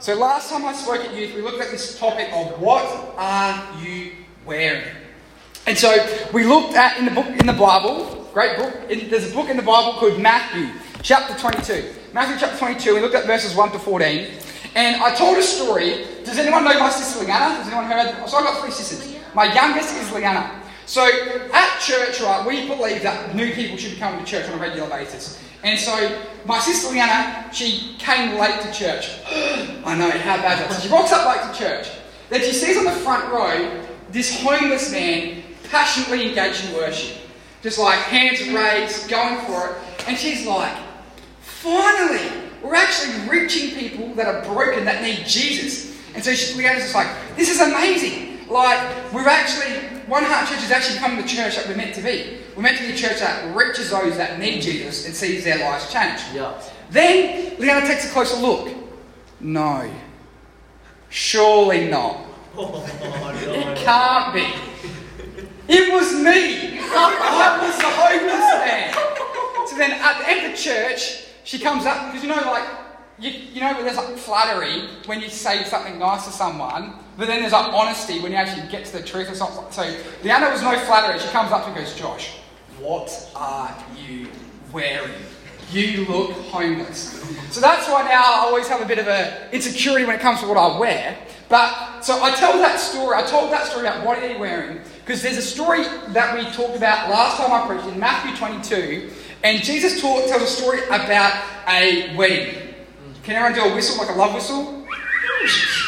So last time I spoke at youth, we looked at this topic of what are you wearing? And so we looked at in the Bible, great book. There's a book in the Bible called Matthew, chapter 22. Matthew chapter 22, we looked at verses 1 to 14. And I told a story. Does anyone know my sister Leanna? Has anyone heard? So I've got three sisters. My youngest is Leanna. So at church, right, we believe that new people should be coming to church on a regular basis. And so my sister Leanna, she came late to church. I know, how bad that. So she walks up late to church. Then she sees on the front row this homeless man passionately engaged in worship. Just like hands raised, going for it. And she's like, finally, we're actually reaching people that are broken, that need Jesus. And so Leanna's just like, this is amazing. Like, we're actually... One Heart Church is actually becoming the church that we're meant to be. We're meant to be a church that reaches those that need Jesus and sees their lives change. Yeah. Then Leanna takes a closer look. No. Surely not. It can't be. It was me. I was the homeless man. So then at the end of church, she comes up, because you know, like, you know, there's like flattery when you say something nice to someone, but then there's like honesty when you actually get to the truth or something. So Leanna was no flattery. She comes up and goes, Josh, what are you wearing? You look homeless. So that's why now I always have a bit of a insecurity when it comes to what I wear. But so I told that story about what are you wearing, because there's a story that we talked about last time I preached in Matthew 22, and Jesus tells a story about a wedding. Can everyone do a whistle, like a love whistle?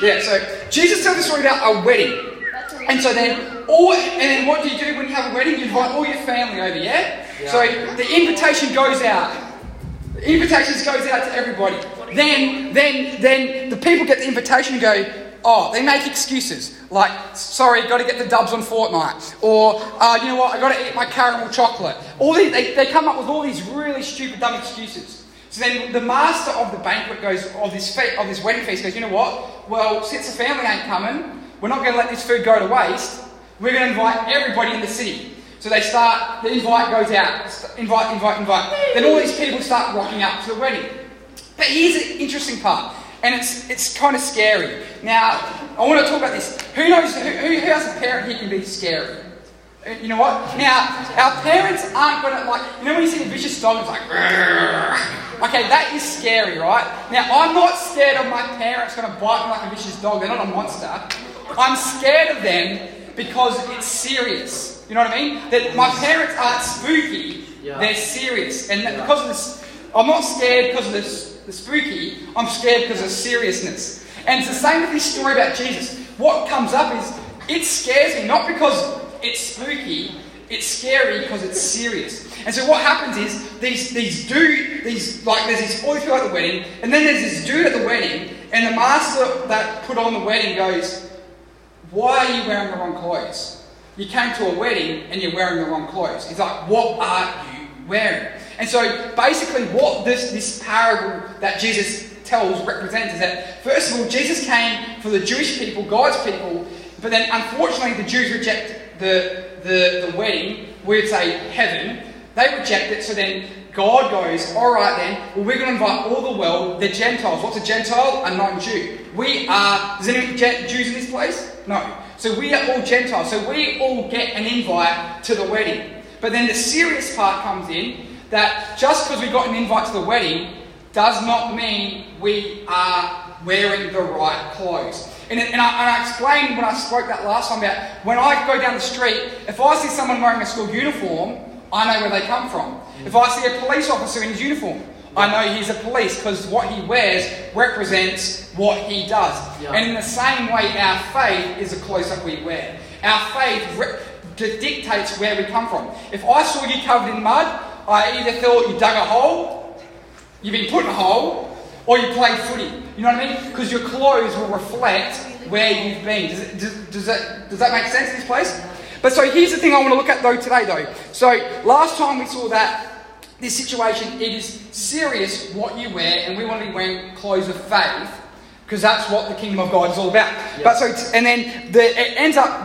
Yeah, so Jesus tells the story about a wedding. And so then, and then what do you do when you have a wedding? You invite all your family over, yeah? So the invitation goes out. The invitations goes out to everybody. Then the people get the invitation and go, oh, they make excuses. Like, sorry, got to get the dubs on Fortnite. Or, you know what, I got to eat my caramel chocolate. They come up with all these really stupid, dumb excuses. So then the master of the banquet of this wedding feast goes, you know what? Well, since the family ain't coming, we're not going to let this food go to waste. We're going to invite everybody in the city. So they start, the invite goes out. Invite. Then all these people start rocking up to the wedding. But here's the interesting part, and it's kind of scary. Now, I want to talk about this. Who knows, who has a parent here can be scary? You know what? Now, our parents aren't going to, like, you know when you see a vicious dog, it's like, rrr. Okay, that is scary, right? Now, I'm not scared of my parents going to bite me like a vicious dog. They're not a monster. I'm scared of them because it's serious. You know what I mean? That my parents aren't spooky. Yeah. They're serious. And because of this, I'm not scared because of the spooky. I'm scared because of seriousness. And it's the same with this story about Jesus. What comes up is, it scares me, not because it's spooky. It's scary because it's serious. And so what happens is there's these all throughout the wedding, and then there's this dude at the wedding, and the master that put on the wedding goes, why are you wearing the wrong clothes? You came to a wedding and you're wearing the wrong clothes. He's like, what are you wearing? And so basically what this parable that Jesus tells represents is that, first of all, Jesus came for the Jewish people, God's people, but then unfortunately the Jews reject the wedding, we'd say heaven. They reject it, so then God goes, all right then, well, we're going to invite all the world, the Gentiles. What's a Gentile? A non-Jew. Is there any Jews in this place? No. So we are all Gentiles. So we all get an invite to the wedding. But then the serious part comes in, that just because we got an invite to the wedding does not mean we are wearing the right clothes. And I explained when I spoke that last time about when I go down the street, if I see someone wearing a school uniform, I know where they come from. If I see a police officer in his uniform, I know he's a police because what he wears represents what he does. Yeah. And in the same way, our faith is the clothes that we wear. Our faith dictates where we come from. If I saw you covered in mud, I either thought you dug a hole, you've been put in a hole, or you played footy. You know what I mean? Because your clothes will reflect where you've been. Does that make sense in this place? But so here's the thing I want to look at today. So last time we saw that this situation, it is serious what you wear, and we want to be wearing clothes of faith because that's what the kingdom of God is all about. Yep. But so, and then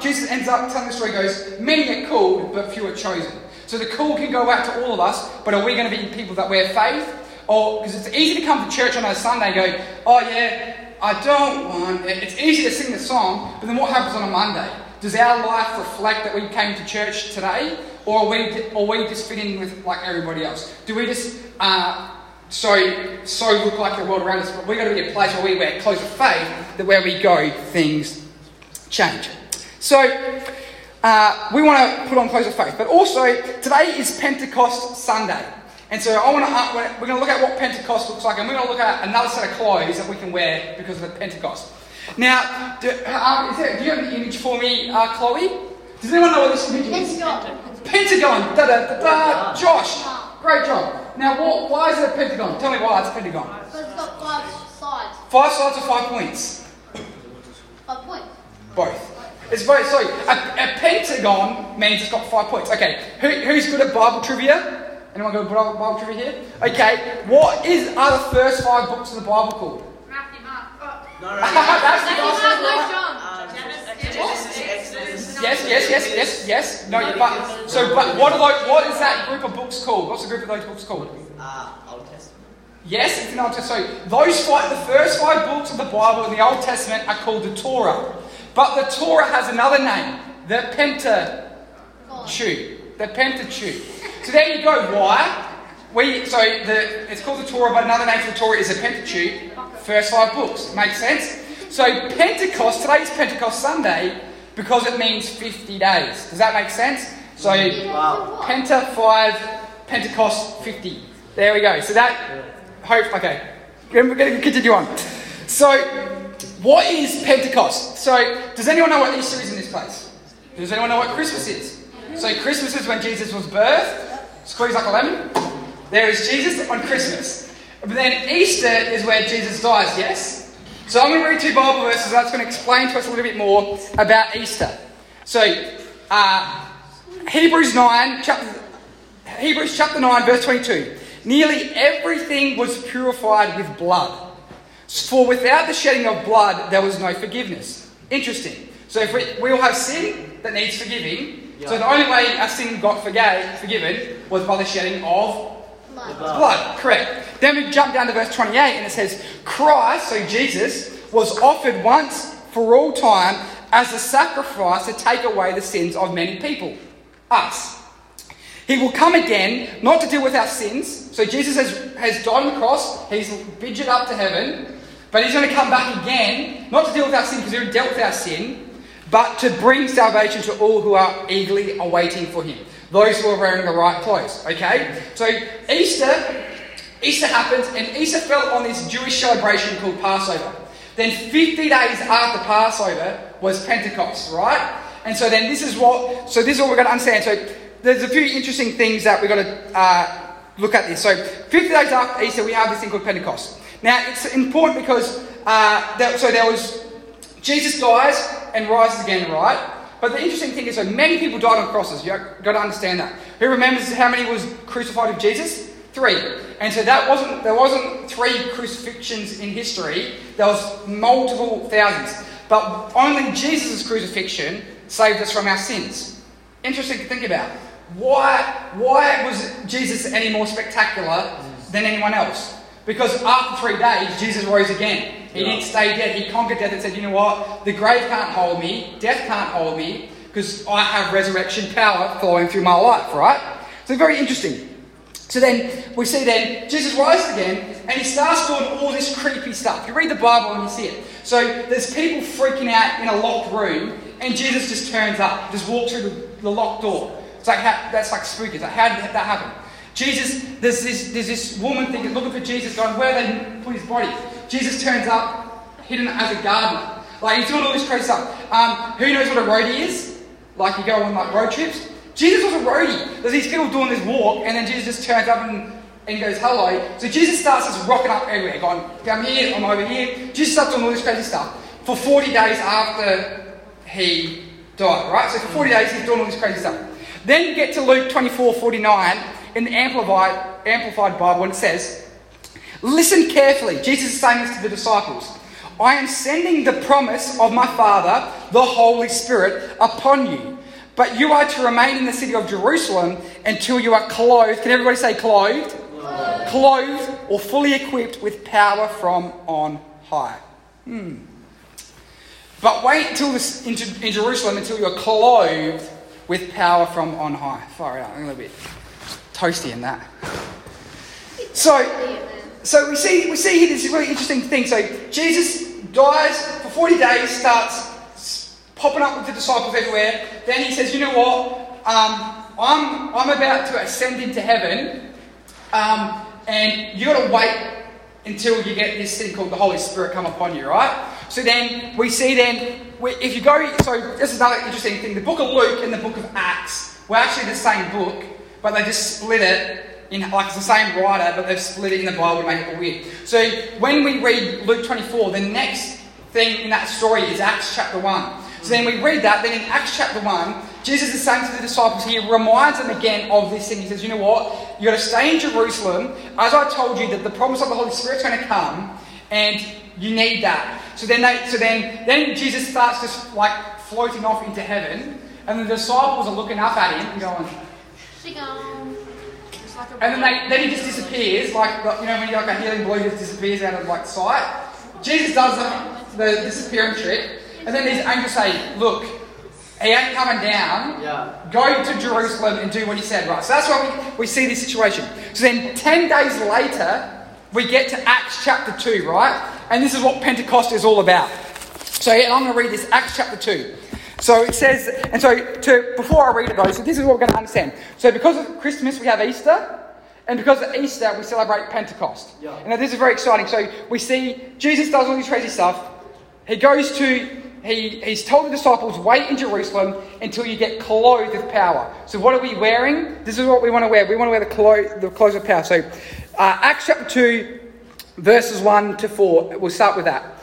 Jesus ends up telling the story, goes, many are called, but few are chosen. So the call can go out to all of us, but are we going to be people that wear faith? Or because it's easy to come to church on a Sunday and go, oh yeah, I don't want... It's easy to sing the song, but then what happens on a Monday? Does our life reflect that we came to church today? Or are we just fit in with like everybody else? Do we just look like the world around us? But we've got to be a place where we wear clothes of faith, that where we go, things change. So we want to put on clothes of faith. But also, today is Pentecost Sunday. And so we're going to look at what Pentecost looks like, and we're going to look at another set of clothes that we can wear because of the Pentecost. Now, do you have an image for me, Chloe? Does anyone know what this image is? Pentagon. Da-da-da-da. Josh. Great job. Now, why is it a pentagon? Tell me why it's a pentagon. Because it's got 5 sides. 5 sides or 5 points? 5 points. Both. It's both. Sorry. A pentagon means it's got 5 points. Okay. Who's good at Bible trivia? Anyone got a Bible trivia here? Okay, are the first 5 books of the Bible called? Matthew, Mark. No. That's the gospel. Exodus. Yes. No, but what is that group of books called? What's the group of those books called? Old Testament. Yes, it's an Old Testament. So the first 5 books of the Bible in the Old Testament are called the Torah. But the Torah has another name, the Pentateuch. The Pentateuch. So there you go. Why? It's called the Torah, but another name for the Torah is the Pentateuch. First 5 books. Makes sense? So Pentecost, today's Pentecost Sunday, because it means 50 days. Does that make sense? So Penta 5, Pentecost 50. There we go. So okay. We're going to continue on. So what is Pentecost? So does anyone know what Easter is in this place? Does anyone know what Christmas is? So Christmas is when Jesus was birthed. Squeeze like a lemon. There is Jesus on Christmas. But then Easter is where Jesus dies, yes? So I'm going to read 2 Bible verses that's going to explain to us a little bit more about Easter. So Hebrews chapter 9, verse 22. Nearly everything was purified with blood. For without the shedding of blood, there was no forgiveness. Interesting. So if we all have sin that needs forgiving. So the only way our sin got forgiven was by the shedding of blood. Correct. Then we jump down to verse 28 and it says, Christ, so Jesus, was offered once for all time as a sacrifice to take away the sins of many people, us. He will come again, not to deal with our sins. So Jesus has died on the cross. He's bidgeted up to heaven. But he's going to come back again, not to deal with our sin because he already dealt with our sin, but to bring salvation to all who are eagerly awaiting for him. Those who are wearing the right clothes. Okay? So Easter happens, and Easter fell on this Jewish celebration called Passover. Then 50 days after Passover was Pentecost, right? And so then this is what we're going to understand. So there's a few interesting things that we've got to look at this. So 50 days after Easter, we have this thing called Pentecost. Now, it's important because Jesus dies and rises again, right? But the interesting thing is, so many people died on crosses. You've got to understand that. Who remembers how many was crucified with Jesus? 3. And so there wasn't 3 crucifixions in history. There was multiple thousands. But only Jesus' crucifixion saved us from our sins. Interesting to think about. Why was Jesus any more spectacular than anyone else? Because after 3 days, Jesus rose again. He didn't stay dead. He conquered death and said, you know what? The grave can't hold me. Death can't hold me because I have resurrection power flowing through my life, right? So very interesting. So then we see then Jesus rises again and he starts doing all this creepy stuff. You read the Bible and you see it. So there's people freaking out in a locked room and Jesus just turns up, just walks through the locked door. It's like, that's like spooky. It's like, how did that happen? Jesus, there's this woman thinking, looking for Jesus, going, where they put his body? Jesus turns up, hidden as a gardener. Like, he's doing all this crazy stuff. Who knows what a roadie is? Like, you go on, like, road trips. Jesus was a roadie. There's these people doing this walk, and then Jesus just turns up and goes, hello. So Jesus starts just rocking up everywhere, going, I'm here, I'm over here. Jesus starts doing all this crazy stuff for 40 days after he died, right? So for 40 days, he's doing all this crazy stuff. Then you get to Luke 24:49 in the Amplified Bible, and it says, listen carefully. Jesus is saying this to the disciples. I am sending the promise of my Father, the Holy Spirit, upon you. But you are to remain in the city of Jerusalem until you are clothed. Can everybody say clothed? Clothed or fully equipped with power from on high. But wait till this, in Jerusalem until you're clothed with power from on high. Far out, a little bit toasty in that. So we see here this really interesting thing. So Jesus dies for 40 days, starts popping up with the disciples everywhere. Then he says, you know what? I'm about to ascend into heaven, and you got to wait until you get this thing called the Holy Spirit come upon you, right? So then we see if you go, so this is another interesting thing. The book of Luke and the book of Acts were actually the same book, but they just split it in, like it's the same writer, but they've split it in the Bible to make it weird. So when we read Luke 24, the next thing in that story is Acts chapter 1. So then we read that, then in Acts chapter 1, Jesus is saying to the disciples, he reminds them again of this thing. He says, you know what? You've got to stay in Jerusalem. As I told you, that the promise of the Holy Spirit's going to come, and you need that. So then Jesus starts just like floating off into heaven, and the disciples are looking up at him and going, and then he just disappears, like, you know, when you're like a healing blow, he just disappears out of like sight. Jesus does the disappearing trick, and then these angels say, look, he ain't coming down. Yeah. Go to Jerusalem and do what he said, right? So that's why we see this situation. So then 10 days later, we get to Acts chapter 2, right? And this is what Pentecost is all about. So yeah, I'm going to read this, Acts chapter 2. So it says, and so before I read it though, so this is what we're going to understand. So because of Christmas, we have Easter. And because of Easter, we celebrate Pentecost. Yeah. And now this is very exciting. So we see Jesus does all this crazy stuff. He goes to... He's told the disciples, wait in Jerusalem until you get clothed with power. So what are we wearing? This is what we want to wear. We want to wear the clothes of power. So Acts chapter 2, verses 1 to 4. We'll start with that.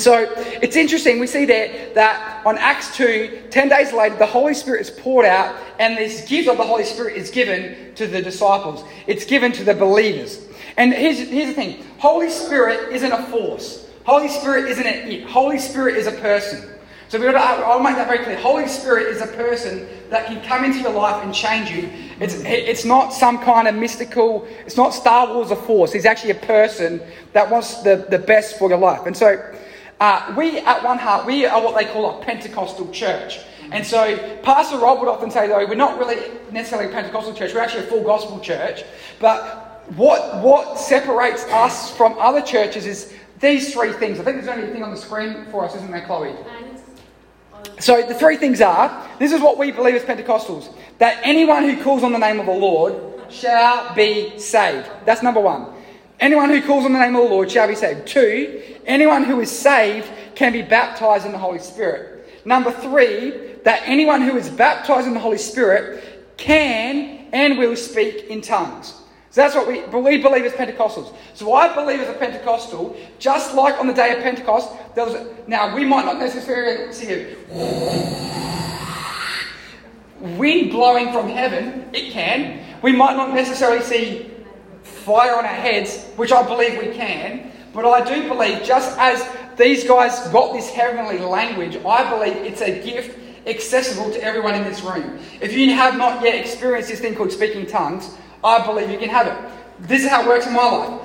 so it's interesting. We see there that on Acts 2, 10 days later, the Holy Spirit is poured out, and this gift of the Holy Spirit is given to the disciples. It's given to the believers. And here's the thing. Holy Spirit isn't a force. Holy Spirit isn't an it. Holy Spirit is a person. So I'll make that very clear. Holy Spirit is a person that can come into your life and change you. It's not some kind of mystical, it's not Star Wars a force. He's actually a person that wants the best for your life. And so we at One Heart, we are what they call a Pentecostal church. And so Pastor Rob would often say, though, we're not really necessarily a Pentecostal church. We're actually a full gospel church. But what separates us from other churches is these three things. I think there's only a thing on the screen for us, isn't there, Chloe? So the three things are, this is what we believe as Pentecostals, that anyone who calls on the name of the Lord shall be saved. That's number one. Anyone who calls on the name of the Lord shall be saved. 2, anyone who is saved can be baptized in the Holy Spirit. Number 3, that anyone who is baptized in the Holy Spirit can and will speak in tongues. So that's what we believe as Pentecostals. So I believe as a Pentecostal, just like on the day of Pentecost, now we might not necessarily see a wind blowing from heaven. It can. We might not necessarily see fire on our heads, which I believe we can. But I do believe, just as these guys got this heavenly language, I believe it's a gift accessible to everyone in this room. If you have not yet experienced this thing called speaking tongues, I believe you can have it. This is how it works in my life.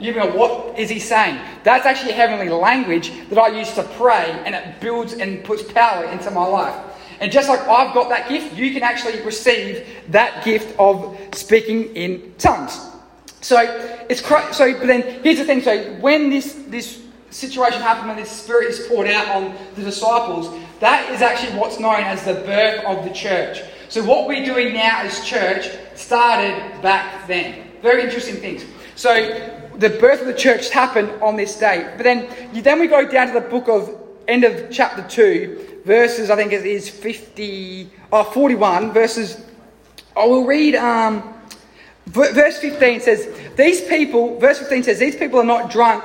You know, what is he saying? That's actually a heavenly language that I use to pray, and it builds and puts power into my life. And just like I've got that gift, you can actually receive that gift of speaking in tongues. So it's so. But then here's the thing. So when this situation happened, when this Spirit is poured out on the disciples, that is actually what's known as the birth of the church. So what we're doing now as church started back then. Very interesting things. So the birth of the church happened on this date. But then we go down to the book of end of chapter 2, verses, I think it is 41 verses. I will read verse 15 says, these people are not drunk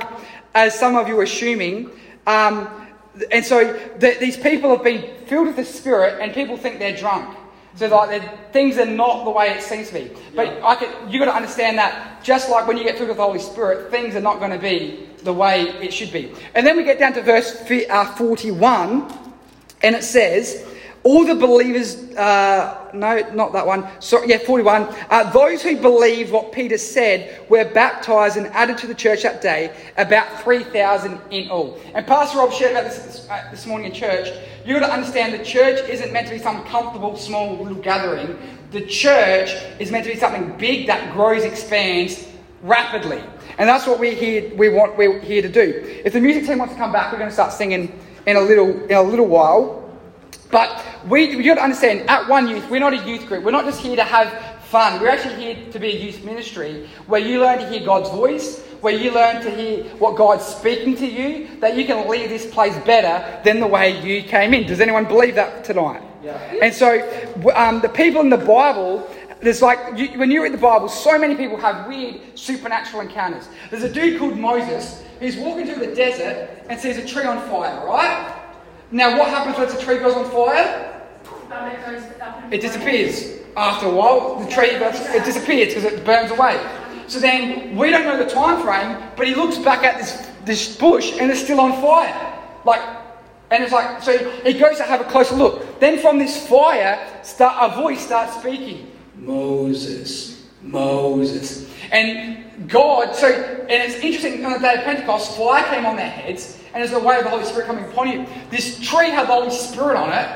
as some of you are assuming. And so these people have been filled with the Spirit, and people think they're drunk. So like things are not the way it seems to be. But yeah. You got to understand that just like when you get filled with the Holy Spirit, things are not going to be the way it should be. And then we get down to verse 41, and it says, all the believers... no, not that one. Sorry, yeah, 41. Those who believed what Peter said were baptized and added to the church that day, about 3,000 in all. And Pastor Rob shared about this morning in church. You've got to understand the church isn't meant to be some comfortable, small little gathering. The church is meant to be something big that grows, expands rapidly. And that's what we're here to do. If the music team wants to come back, we're going to start singing in a little while. But you've got to understand, at One Youth, we're not a youth group. We're not just here to have fun. We're actually here to be a youth ministry where you learn to hear God's voice, where you learn to hear what God's speaking to you, that you can leave this place better than the way you came in. Does anyone believe that tonight? Yeah. And so the people in the Bible... There's when you read the Bible, so many people have weird supernatural encounters. There's a dude called Moses who's walking through the desert and sees a tree on fire, right? Now, what happens when the tree goes on fire? It disappears. After a while, the tree disappears because it burns away. So then, we don't know the time frame, but he looks back at this bush and it's still on fire. So he goes to have a closer look. Then from this fire, a voice starts speaking. Moses. And God, and it's interesting, on the day of Pentecost, fire came on their heads, and there's a way of the Holy Spirit coming upon you. This tree had the Holy Spirit on it,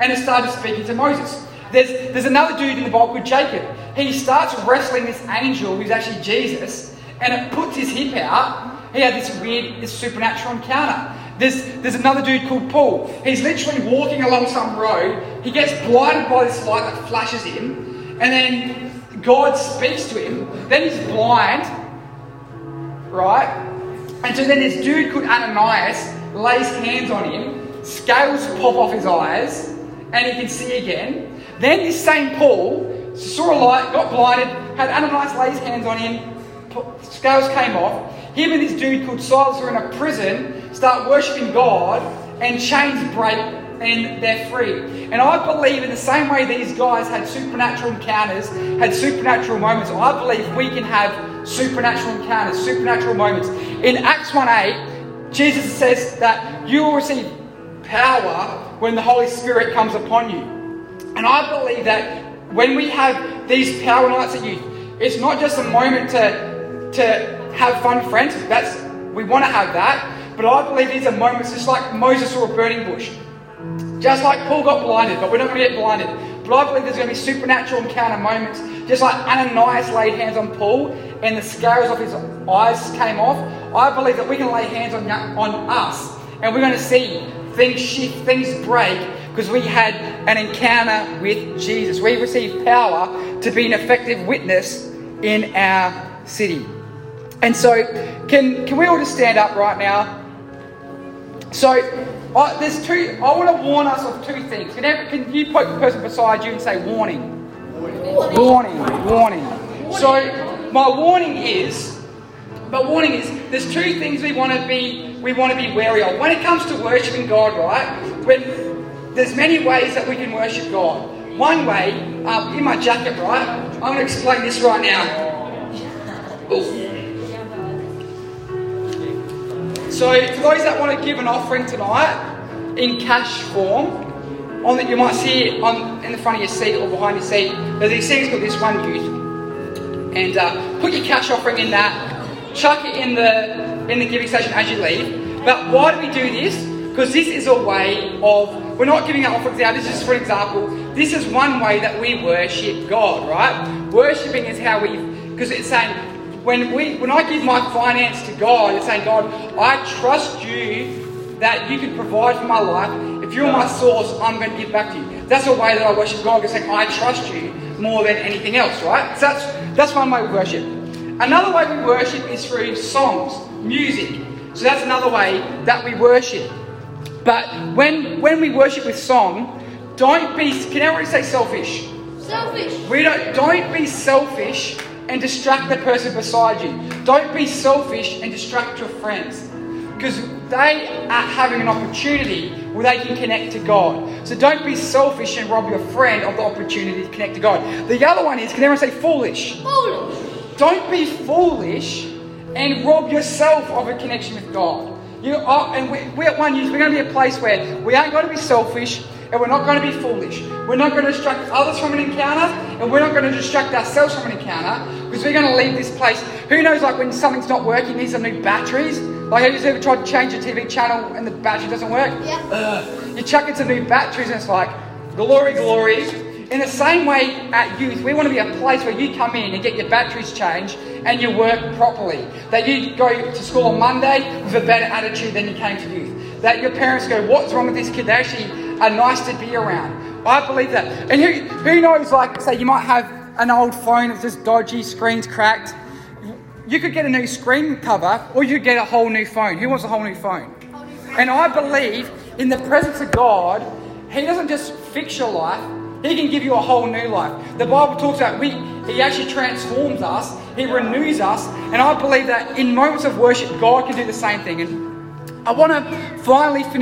and it started speaking to Moses. There's another dude in the Bible called Jacob. He starts wrestling this angel, who's actually Jesus, and it puts his hip out. He had this supernatural encounter. There's another dude called Paul. He's literally walking along some road. He gets blinded by this light that flashes him. And then God speaks to him. Then he's blind, right? And so then this dude called Ananias lays hands on him, scales pop off his eyes, and he can see again. Then this same Paul saw a light, got blinded, had Ananias lay his hands on him, scales came off. Him and this dude called Silas are in a prison, start worshipping God, and chains break, and they're free. And I believe in the same way these guys had supernatural encounters, had supernatural moments, I believe we can have supernatural encounters, supernatural moments. In Acts 1:8, Jesus says that you will receive power when the Holy Spirit comes upon you. And I believe that when we have these power nights at youth, it's not just a moment to have fun friends. We want to have that. But I believe these are moments just like Moses saw a burning bush. Just like Paul got blinded, but we're not going to get blinded. But I believe there's going to be supernatural encounter moments. Just like Ananias laid hands on Paul and the scales off his eyes came off, I believe that we can lay hands on us and we're going to see things shift, things break, because we had an encounter with Jesus. We received power to be an effective witness in our city. And so, can we all just stand up right now? So... I want to warn us of two things. Can you poke the person beside you and say warning? Warning. So my warning is there's two things we want to be wary of. When it comes to worshiping God, right? There's many ways that we can worship God. One way, in my jacket, right? I'm going to explain this right now. Ooh. So for those that want to give an offering tonight in cash form, you might see it in the front of your seat or behind your seat. There's these things called this One Youth, and put your cash offering in that. Chuck it in the giving station as you leave. But why do we do this? Because this is a way of, we're not giving our offerings out. This is just for example. This is one way that we worship God, right? Worshipping is how we, because it's saying. When I give my finance to God, it's saying, God, I trust you that you can provide for my life. If you're my source, I'm going to give back to you. That's a way that I worship God, because saying, I trust you more than anything else, right? So that's one way we worship. Another way we worship is through songs, music. So that's another way that we worship. But when we worship with song, can everybody say selfish? Selfish. Don't be selfish and distract the person beside you. Don't be selfish and distract your friends. because they are having an opportunity where they can connect to God. So don't be selfish and rob your friend of the opportunity to connect to God. The other one is, can everyone say foolish? Foolish. Don't be foolish and rob yourself of a connection with God. You are, and we at One Youth, we're going to be a place where we aren't going to be selfish and we're not going to be foolish. We're not going to distract others from an encounter and we're not going to distract ourselves from an encounter, because we're going to leave this place. Who knows, like when something's not working, these are new batteries. Like, have you ever tried to change your TV channel and the battery doesn't work? Yeah. You chuck into new batteries and it's like, glory, glory. In the same way at youth, we want to be a place where you come in and get your batteries changed and you work properly. That you go to school on Monday with a better attitude than you came to youth. That your parents go, what's wrong with this kid? They actually are nice to be around. I believe that. And who knows, like, say you might have an old phone that's just dodgy, screen's cracked. You could get a new screen cover or you get a whole new phone. Who wants a whole new phone? And I believe in the presence of God, He doesn't just fix your life. He can give you a whole new life. The Bible talks about He actually transforms us. He renews us. And I believe that in moments of worship, God can do the same thing. And I want to finally finish.